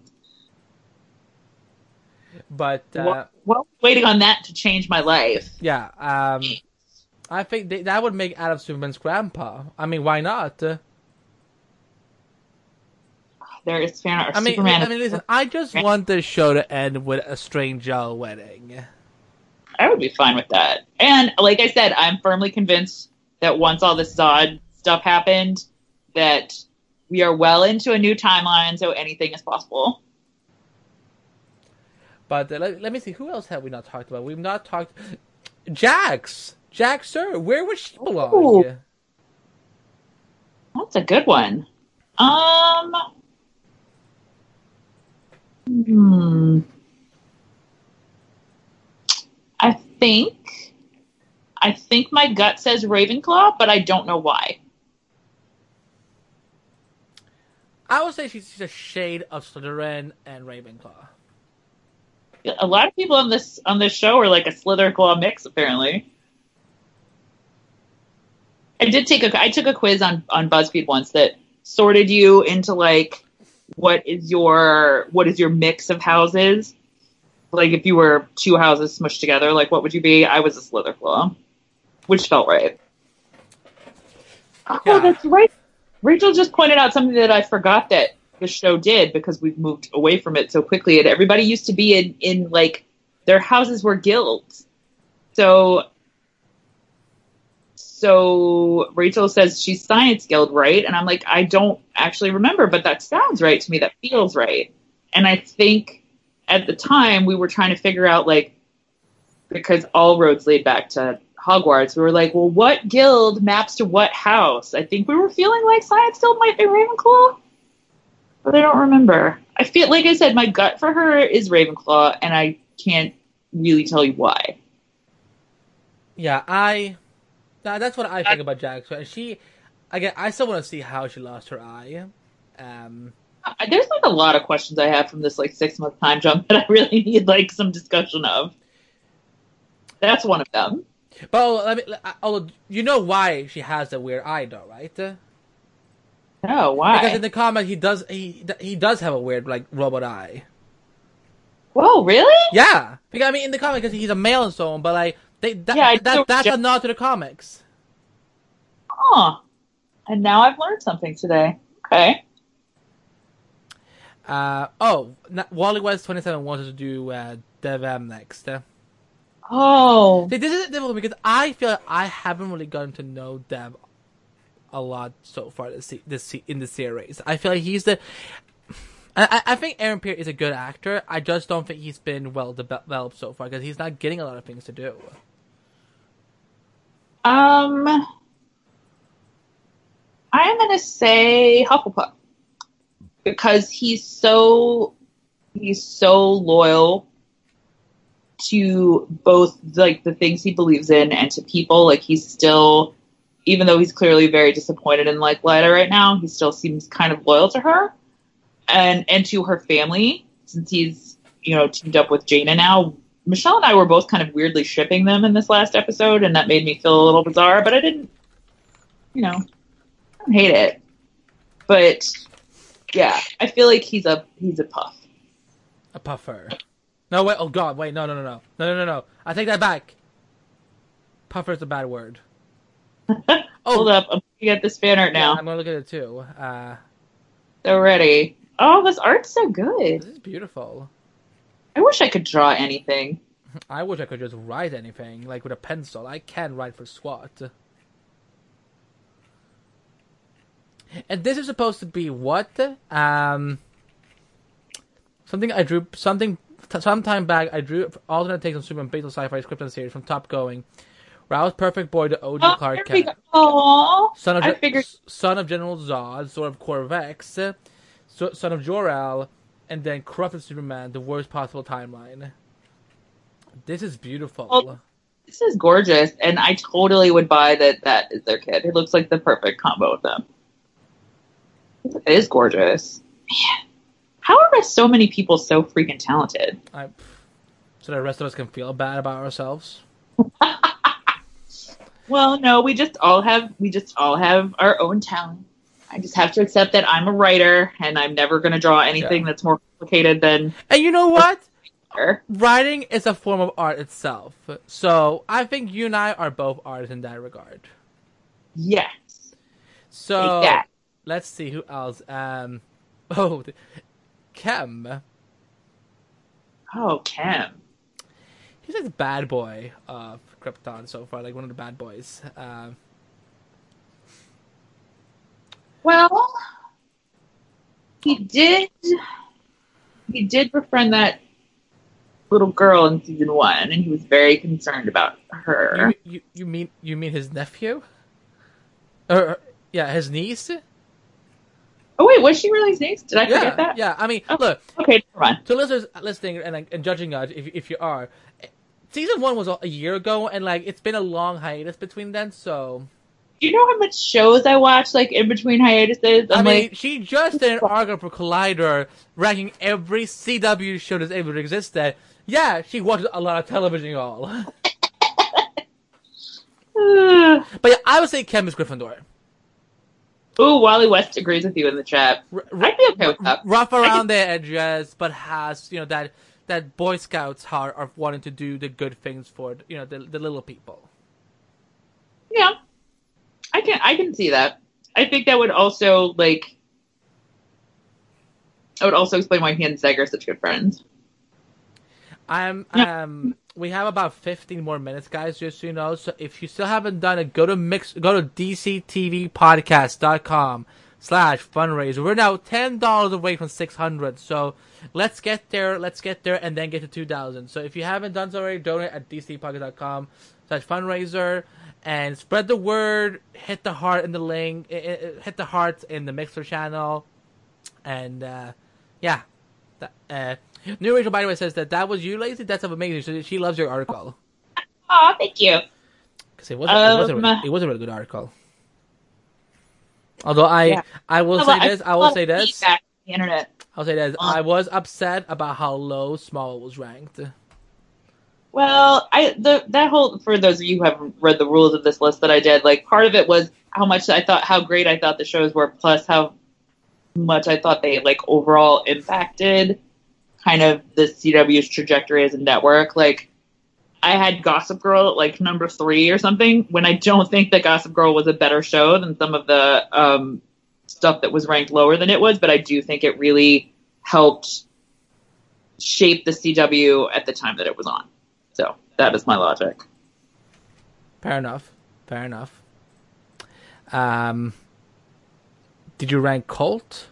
But uh, well, well, waiting on that to change my life. Yeah, um, I think they, that would make Adam Superman's grandpa. I mean, why not? There is fan art. I mean, Superman I mean, listen. I just want this show to end with a Strange-El wedding. I would be fine with that. And like I said, I'm firmly convinced that once all this Zod stuff happened, that we are well into a new timeline, so anything is possible. But uh, let, let me see, who else have we not talked about? We've not talked... Jax! Jax, sir, where would she belong? Ooh. That's a good one. Um... Hmm. I think... I think my gut says Ravenclaw, but I don't know why. I would say she's a shade of Slytherin and Ravenclaw. A lot of people on this on this show are like a Slytherin-Claw mix, apparently. I did take a I took a quiz on, on BuzzFeed once that sorted you into like what is your what is your mix of houses? Like if you were two houses smushed together, like what would you be? I was a Slytherin-Claw, which felt right. Yeah. Oh, that's right. Rachel just pointed out something that I forgot that the show did because we've moved away from it so quickly. And everybody used to be in, in like, their houses were guilds. So, so Rachel says she's Science Guild, right? And I'm like, I don't actually remember, but that sounds right to me. That feels right. And I think at the time we were trying to figure out, like, because all roads lead back to Hogwarts, we were like, well, what guild maps to what house? I think we were feeling like Science Guild might be Ravenclaw, but I don't remember. I feel like I said my gut for her is Ravenclaw, and I can't really tell you why. Yeah, I. Nah, that's what I think I, about Jackson. And she, again, I still want to see how she lost her eye. Um, there's like a lot of questions I have from this like six month time jump that I really need like some discussion of. That's one of them. But let me, although you know why she has the weird eye, though, right? No, why? Because in the comic, he does he he does have a weird like robot eye. Whoa, really? Yeah, because I mean, in the comic, because he's a male and so on. But like, they that, yeah, that, that that's just... a nod to the comics. Huh. And now I've learned something today. Okay. Uh oh, Wally West twenty-seven wanted to do uh, Dev M next. Oh, see, this is difficult because I feel like I haven't really gotten to know Dev a lot so far this this in the series. I feel like he's the. I I think Aaron Pierre is a good actor. I just don't think he's been well developed so far because he's not getting a lot of things to do. Um, I'm gonna say Hufflepuff because he's so he's so loyal to both like the things he believes in and to people. Like he's still, even though he's clearly very disappointed in like Lyta right now, he still seems kind of loyal to her and, and to her family since he's, you know, teamed up with Jaina now. Michelle and I were both kind of weirdly shipping them in this last episode and that made me feel a little bizarre, but I didn't, you know, I don't hate it. But yeah, I feel like he's a, he's a puff. A puffer. No, wait, oh god, wait, no, no, no, no, no, no, no, no. I take that back. Puffer's a bad word. Oh. Hold up. I'm looking at this fan art now. Yeah, I'm going to look at it too. Uh, so ready. Oh, this art's so good. This is beautiful. I wish I could draw anything. I wish I could just write anything, like with a pencil. I can write for SWAT. And this is supposed to be what? Um, something I drew, something, t- some time back, I drew alternate takes on Superman based on sci-fi Krypton series from Top Going. Rouse Perfect Boy to O G oh, Clark Kent. Aww. Son of, I figured. Son of General Zod, sort of Corvex, so, son of Jor-El, and then Corrupted Superman, the worst possible timeline. This is beautiful. Well, this is gorgeous, and I totally would buy that that is their kid. It looks like the perfect combo of them. It is gorgeous. Man, how are so many people so freaking talented? I, so the rest of us can feel bad about ourselves? Well, no, we just all have we just all have our own talent. I just have to accept that I'm a writer, and I'm never going to draw anything yeah. that's more complicated than... And you know what? Writing is a form of art itself. So I think you and I are both artists in that regard. Yes. So... Like that. Let's see who else. Um, oh, Kem. Oh, Kem. He's like the bad boy of Krypton so far, like one of the bad boys. Uh, well, he did. He did befriend that little girl in season one, and he was very concerned about her. You, you, you mean you mean his nephew? Or yeah, his niece. Oh, wait, was she really his niece? Did I yeah, forget that? Yeah, I mean, oh, look. Okay, never mind. To listeners listening and, and judging us, if, if you are, season one was a year ago, and, like, it's been a long hiatus between then, so... You know how much shows I watch, like, in between hiatuses? I'm I mean, like, she just did an article for Collider, ranking every C W show that's able to exist there. Yeah, she watches a lot of television, y'all. But yeah, I would say Kem is Gryffindor. Ooh, Wally West agrees with you in the chat. R- I'd be okay with that. Rough around the edges, but has, you know, that that Boy Scouts heart of wanting to do the good things for, you know, the the little people. Yeah. I can I can see that. I think that would also, like, I would also explain why he and Seg are such good friends. I'm, um, we have about fifteen more minutes, guys, just so you know. So if you still haven't done it, go to mix, go to dctvpodcast.com slash fundraiser. We're now ten dollars away from six hundred. So let's get there. Let's get there and then get to two thousand. So if you haven't done so already, donate at dcpodcast.com slash fundraiser and spread the word. Hit the heart in the link, hit the heart in the Mixer channel. And, uh, yeah, that, uh, New Rachel, by the way, says that that was you, Lacey. That's amazing. So she loves your article. Oh, thank you. Because it, um, it, it was a really good article. Although I, yeah. I will I say love, this. I, I will say this. The internet. I'll say this. Um, I was upset about how low Small was ranked. Well, I the that whole for those of you who haven't read the rules of this list that I did, like part of it was how much I thought, how great I thought the shows were, plus how much I thought they like overall impacted kind of the C W's trajectory as a network. Like, I had Gossip Girl at, like, number three or something, when I don't think that Gossip Girl was a better show than some of the um, stuff that was ranked lower than it was, but I do think it really helped shape the C W at the time that it was on. So, that is my logic. Fair enough. Fair enough. Um, did you rank Colt?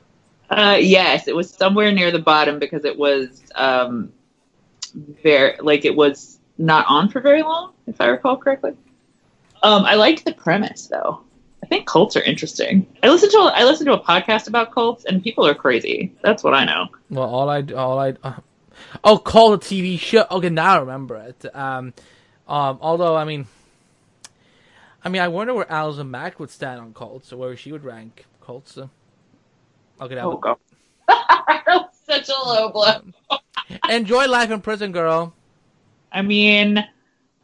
Uh, yes, it was somewhere near the bottom because it was um, very like it was not on for very long, if I recall correctly. Um, I liked the premise though. I think cults are interesting. I listened to a, I listened to a podcast about cults, and people are crazy. That's what I know. Well, all I all I uh, oh, cult a T V show. Okay, now I remember it. Um, um, although I mean, I mean, I wonder where Allison Mack would stand on cults, or where she would rank cults. Uh, Okay, that oh, God. That's such a low blow. Enjoy life in prison, girl. I mean,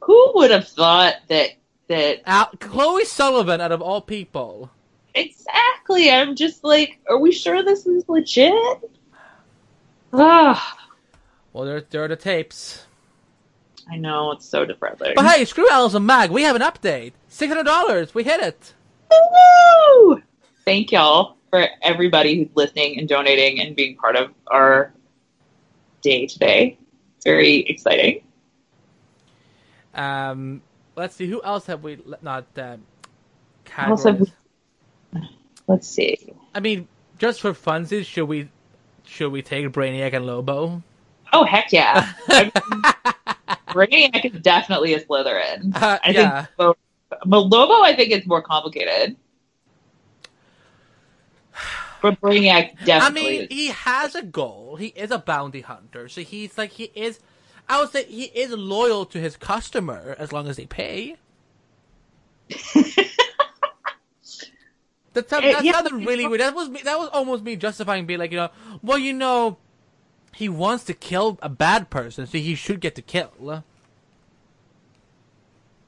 who would have thought that... that Al- Chloe Sullivan, out of all people. Exactly. I'm just like, are we sure this is legit? Well, there, there are the tapes. I know, it's so depressing. But hey, screw Allison Mack. We have an update. six hundred dollars. We hit it. Woo! Thank y'all for everybody who's listening and donating and being part of our day today. It's very exciting. Um, let's see. Who else have we not uh, categorized? We... Let's see. I mean, just for funsies, should we should we take Brainiac and Lobo? Oh, heck yeah. I mean, Brainiac is definitely a Slytherin. Uh, I yeah. think Lobo, Lobo, I think, is more complicated. But Brainiac definitely. I mean, he has a goal. He is a bounty hunter. So he's like, he is, I would say he is loyal to his customer as long as they pay. That's how, that's yeah. how that really weird. That was, me, that was almost me justifying being like, you know, well, you know, he wants to kill a bad person, so he should get to kill.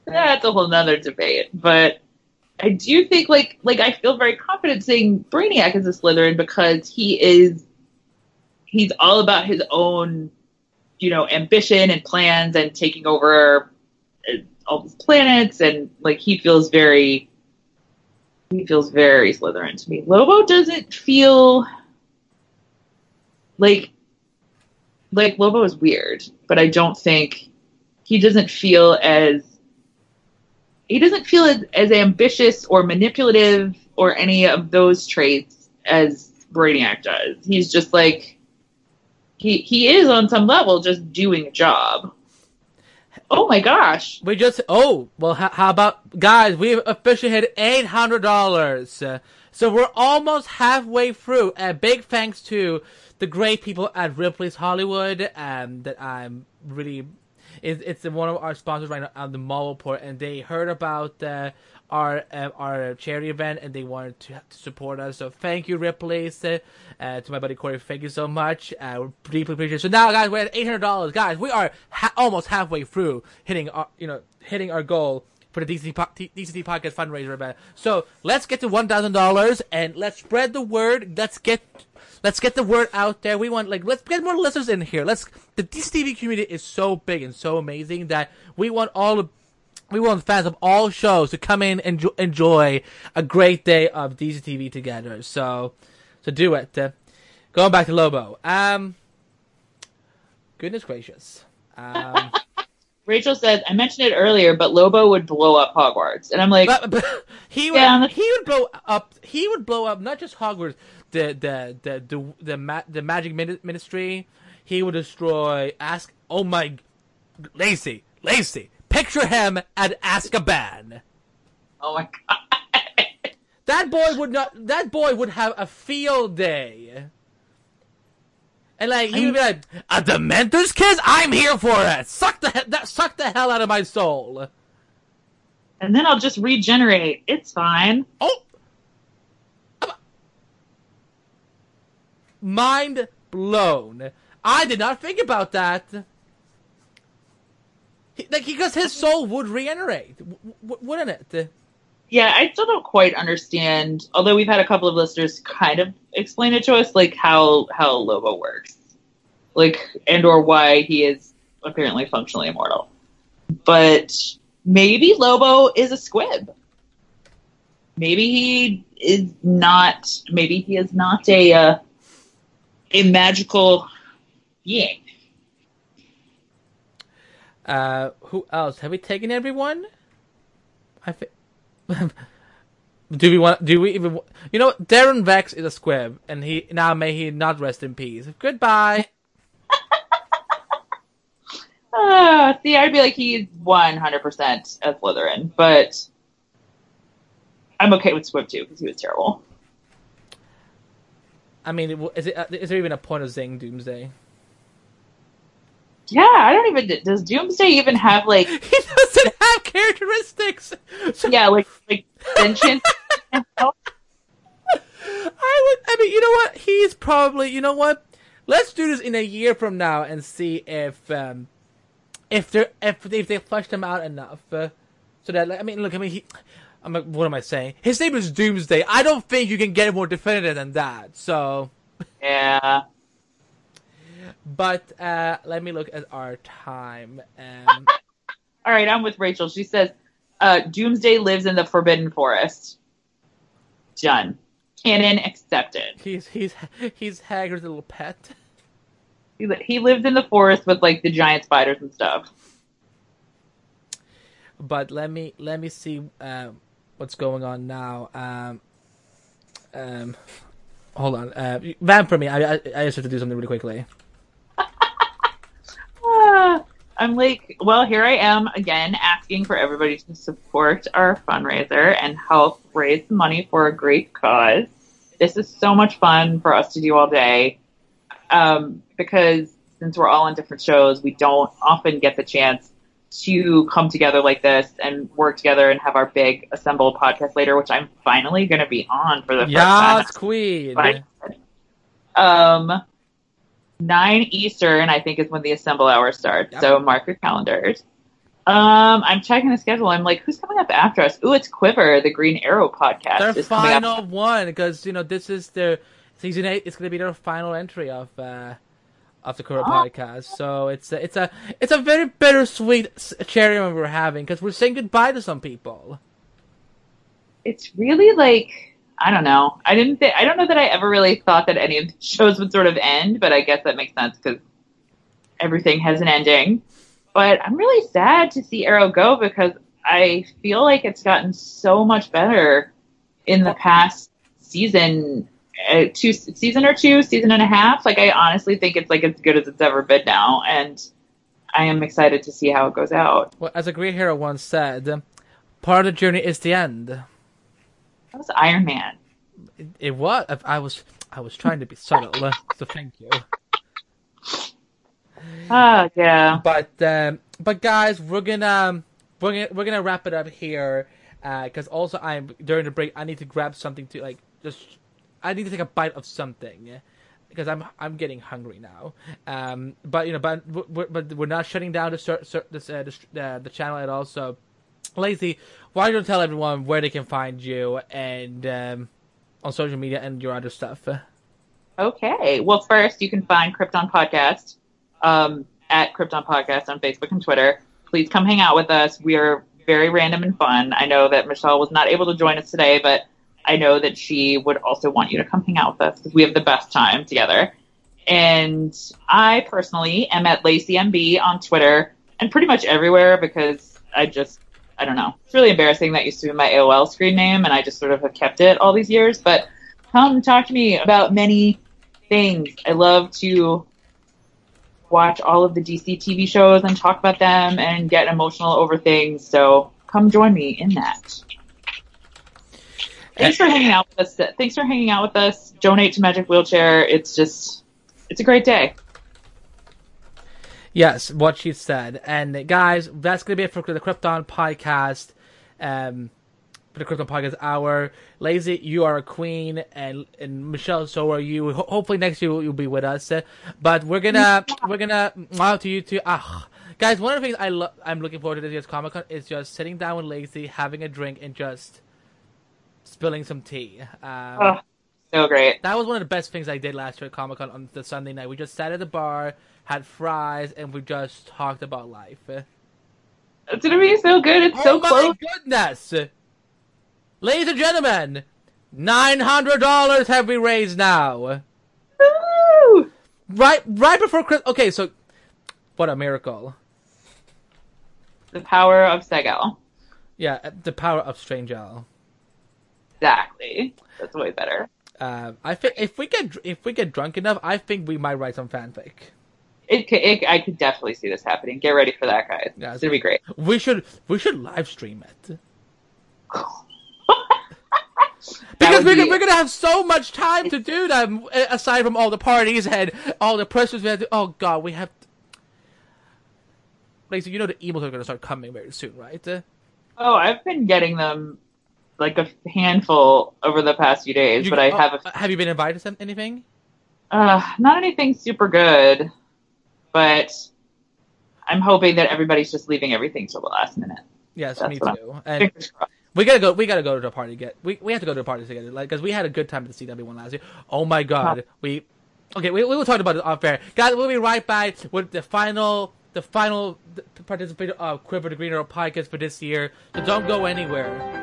That's a whole nother debate, but I do think, like, like I feel very confident saying Brainiac is a Slytherin because he is, he's all about his own, you know, ambition and plans and taking over all these planets, and, like, he feels very, he feels very Slytherin to me. Lobo doesn't feel, like, like, Lobo is weird, but I don't think, he doesn't feel as, He doesn't feel as, as ambitious or manipulative or any of those traits as Brainiac does. He's just like, he he is on some level just doing a job. Oh my gosh. We just, oh, well, how, how about, guys, we've officially hit eight hundred dollars. So we're almost halfway through. A big thanks to the great people at Ripley's Hollywood, um, that I'm really... It's one of our sponsors right now on the Mallport, and they heard about uh, our uh, our charity event, and they wanted to support us. So thank you, Ripley's, uh, to my buddy Corey. Thank you so much. Uh, we're deeply appreciated. So now, guys, we're at eight hundred dollars. Guys, we are ha- almost halfway through hitting our you know hitting our goal for the D C T podcast fundraiser event. So let's get to one thousand dollars and let's spread the word. Let's get. Let's get the word out there. We want, like, let's get more listeners in here. Let's, the D C T V community is so big and so amazing that we want all, we want fans of all shows to come in and jo- enjoy a great day of D C T V together. So, so do it. Uh, going back to Lobo. Um, goodness gracious. Um, Rachel says, I mentioned it earlier, but Lobo would blow up Hogwarts. And I'm like, but, but he would, yeah, he would blow up, he would blow up not just Hogwarts, The the the the the, ma- the magic ministry. He will destroy. Ask. Oh my, Lacey, Lacey. Picture him at Azkaban. Oh my god. That boy would not. That boy would have a field day. And like he would be like, a Dementor's kiss. I'm here for it. Suck the he- that suck the hell out of my soul. And then I'll just regenerate. It's fine. Oh. Mind blown. I did not think about that. He, like, because his soul would regenerate, w- w- wouldn't it? Yeah, I still don't quite understand, although we've had a couple of listeners kind of explain it to us, like, how, how Lobo works. Like, and or why he is apparently functionally immortal. But maybe Lobo is a squib. Maybe he is not, maybe he is not a... Uh, A magical being. Uh, who else? Have we taken everyone? I fi- do we want? Do we even? Want- you know, Darren Vex is a squib, and he now may he not rest in peace. Goodbye. uh, see, I'd be like he's one hundred percent a Slytherin, but I'm okay with squib too because he was terrible. I mean, is, it, is there even a point of saying Doomsday? Yeah, I don't even... Does Doomsday even have, like... He doesn't have characteristics! So... Yeah, like, like sentience. I would... I mean, you know what? He's probably... You know what? Let's do this in a year from now and see if... Um, if they if, if they flesh them out enough. Uh, so that, like, I mean, look, I mean, he... I'm like, what am I saying? His name is Doomsday. I don't think you can get more definitive than that. So, yeah. But uh, let me look at our time. Um, All right, I'm with Rachel. She says, uh, Doomsday lives in the Forbidden Forest. Done. Canon accepted. He's he's he's Hagrid's little pet. He, li- he lives in the forest with like the giant spiders and stuff. But let me let me see uh, what's going on now. Um, um, hold on, uh, Vampire me. I, I I just have to do something really quickly. uh, I'm like, well, here I am again, asking for everybody to support our fundraiser and help raise the money for a great cause. This is so much fun for us to do all day, um, because since we're all on different shows, we don't often get the chance to come together like this and work together and have our big assembled podcast later, which I'm finally going to be on for the first time. Yes, queen. Um, nine Eastern, I think, is when the assemble hour starts. Yep. So mark your calendars. Um, I'm checking the schedule. I'm like, who's coming up after us? Ooh, it's Quiver, the Green Arrow podcast. Their is final coming up. One, because you know this is their season eight. It's going to be their final entry of. Uh... Of the Quiver oh. podcast, so it's a, it's a it's a very bittersweet cherry we're having because we're saying goodbye to some people. It's really like I don't know. I didn't. Th- I don't know that I ever really thought that any of the shows would sort of end, but I guess that makes sense because everything has an ending. But I'm really sad to see Arrow go because I feel like it's gotten so much better in the past season. Uh, two season or two, season and a half. Like I honestly think it's like as good as it's ever been now, and I am excited to see how it goes out. Well, as a great hero once said, "Part of the journey is the end." That was Iron Man. It, it was. I was. I was trying to be subtle. So thank you. Oh yeah. But um, but guys, we're gonna we're gonna, we're gonna wrap it up here because uh, also I'm during the break. I need to grab something to like just. I need to take a bite of something because I'm I'm getting hungry now. Um, but you know, but we're, but we're not shutting down this, uh, this, uh, the channel at all. So, Lacey, why don't you tell everyone where they can find you and um, on social media and your other stuff? Okay. Well, first you can find Krypton Podcast um, at Krypton Podcast on Facebook and Twitter. Please come hang out with us. We are very random and fun. I know that Michelle was not able to join us today, but. I know that she would also want you to come hang out with us because we have the best time together. And I personally am at LaceyMB on Twitter and pretty much everywhere because I just, I don't know. It's really embarrassing that used to be my A O L screen name and I just sort of have kept it all these years. But come talk to me about many things. I love to watch all of the D C T V shows and talk about them and get emotional over things. So come join me in that. Thanks for hanging out with us. Thanks for hanging out with us. Donate to Magic Wheelchair. It's just, it's a great day. Yes, what she said. And guys, that's going to be it for the Krypton Podcast. Um, for the Krypton Podcast Hour. Lazy, you are a queen. And, and Michelle, so are you. Ho- hopefully next year you'll be with us. But we're going to, we're going to, wow to you too. Ah. Guys, one of the things I lo- I'm looking forward to this year's Comic-Con is just sitting down with Lazy, having a drink, and just... spilling some tea. Um, oh, so great. That was one of the best things I did last year at Comic-Con on the Sunday night. We just sat at the bar, had fries, and we just talked about life. It's going to be so good. It's oh so close. Oh my goodness! Ladies and gentlemen, nine hundred dollars have we raised now. Woo! Right, right before Christmas. Okay, so what a miracle. The power of Seg. Yeah, the power of Strange Al. Exactly. That's way better. Um, I think if we get if we get drunk enough, I think we might write some fanfic. It, it I could definitely see this happening. Get ready for that, guys. Yeah, it's gonna be great. We should we should live stream it because we're be... we're gonna have so much time to do that. Aside from all the parties and all the pressures we have to. Oh God, we have. To... Like, so you know the emails are gonna start coming very soon, right? Oh, I've been getting them. Like a handful over the past few days, you, but I oh, have a... Have you been invited to anything? Uh, not anything super good, but I'm hoping that everybody's just leaving everything till the last minute. Yes, that's me too. I'm... And we gotta go. We gotta go to a party. Get we we have to go to a party together, like because we had a good time at the C W one last year. Oh my God, huh. we Okay, we we will talk about it off air, guys. We'll be right back with the final the final participant of Quiver the Green Arrow podcast for this year. So don't go anywhere.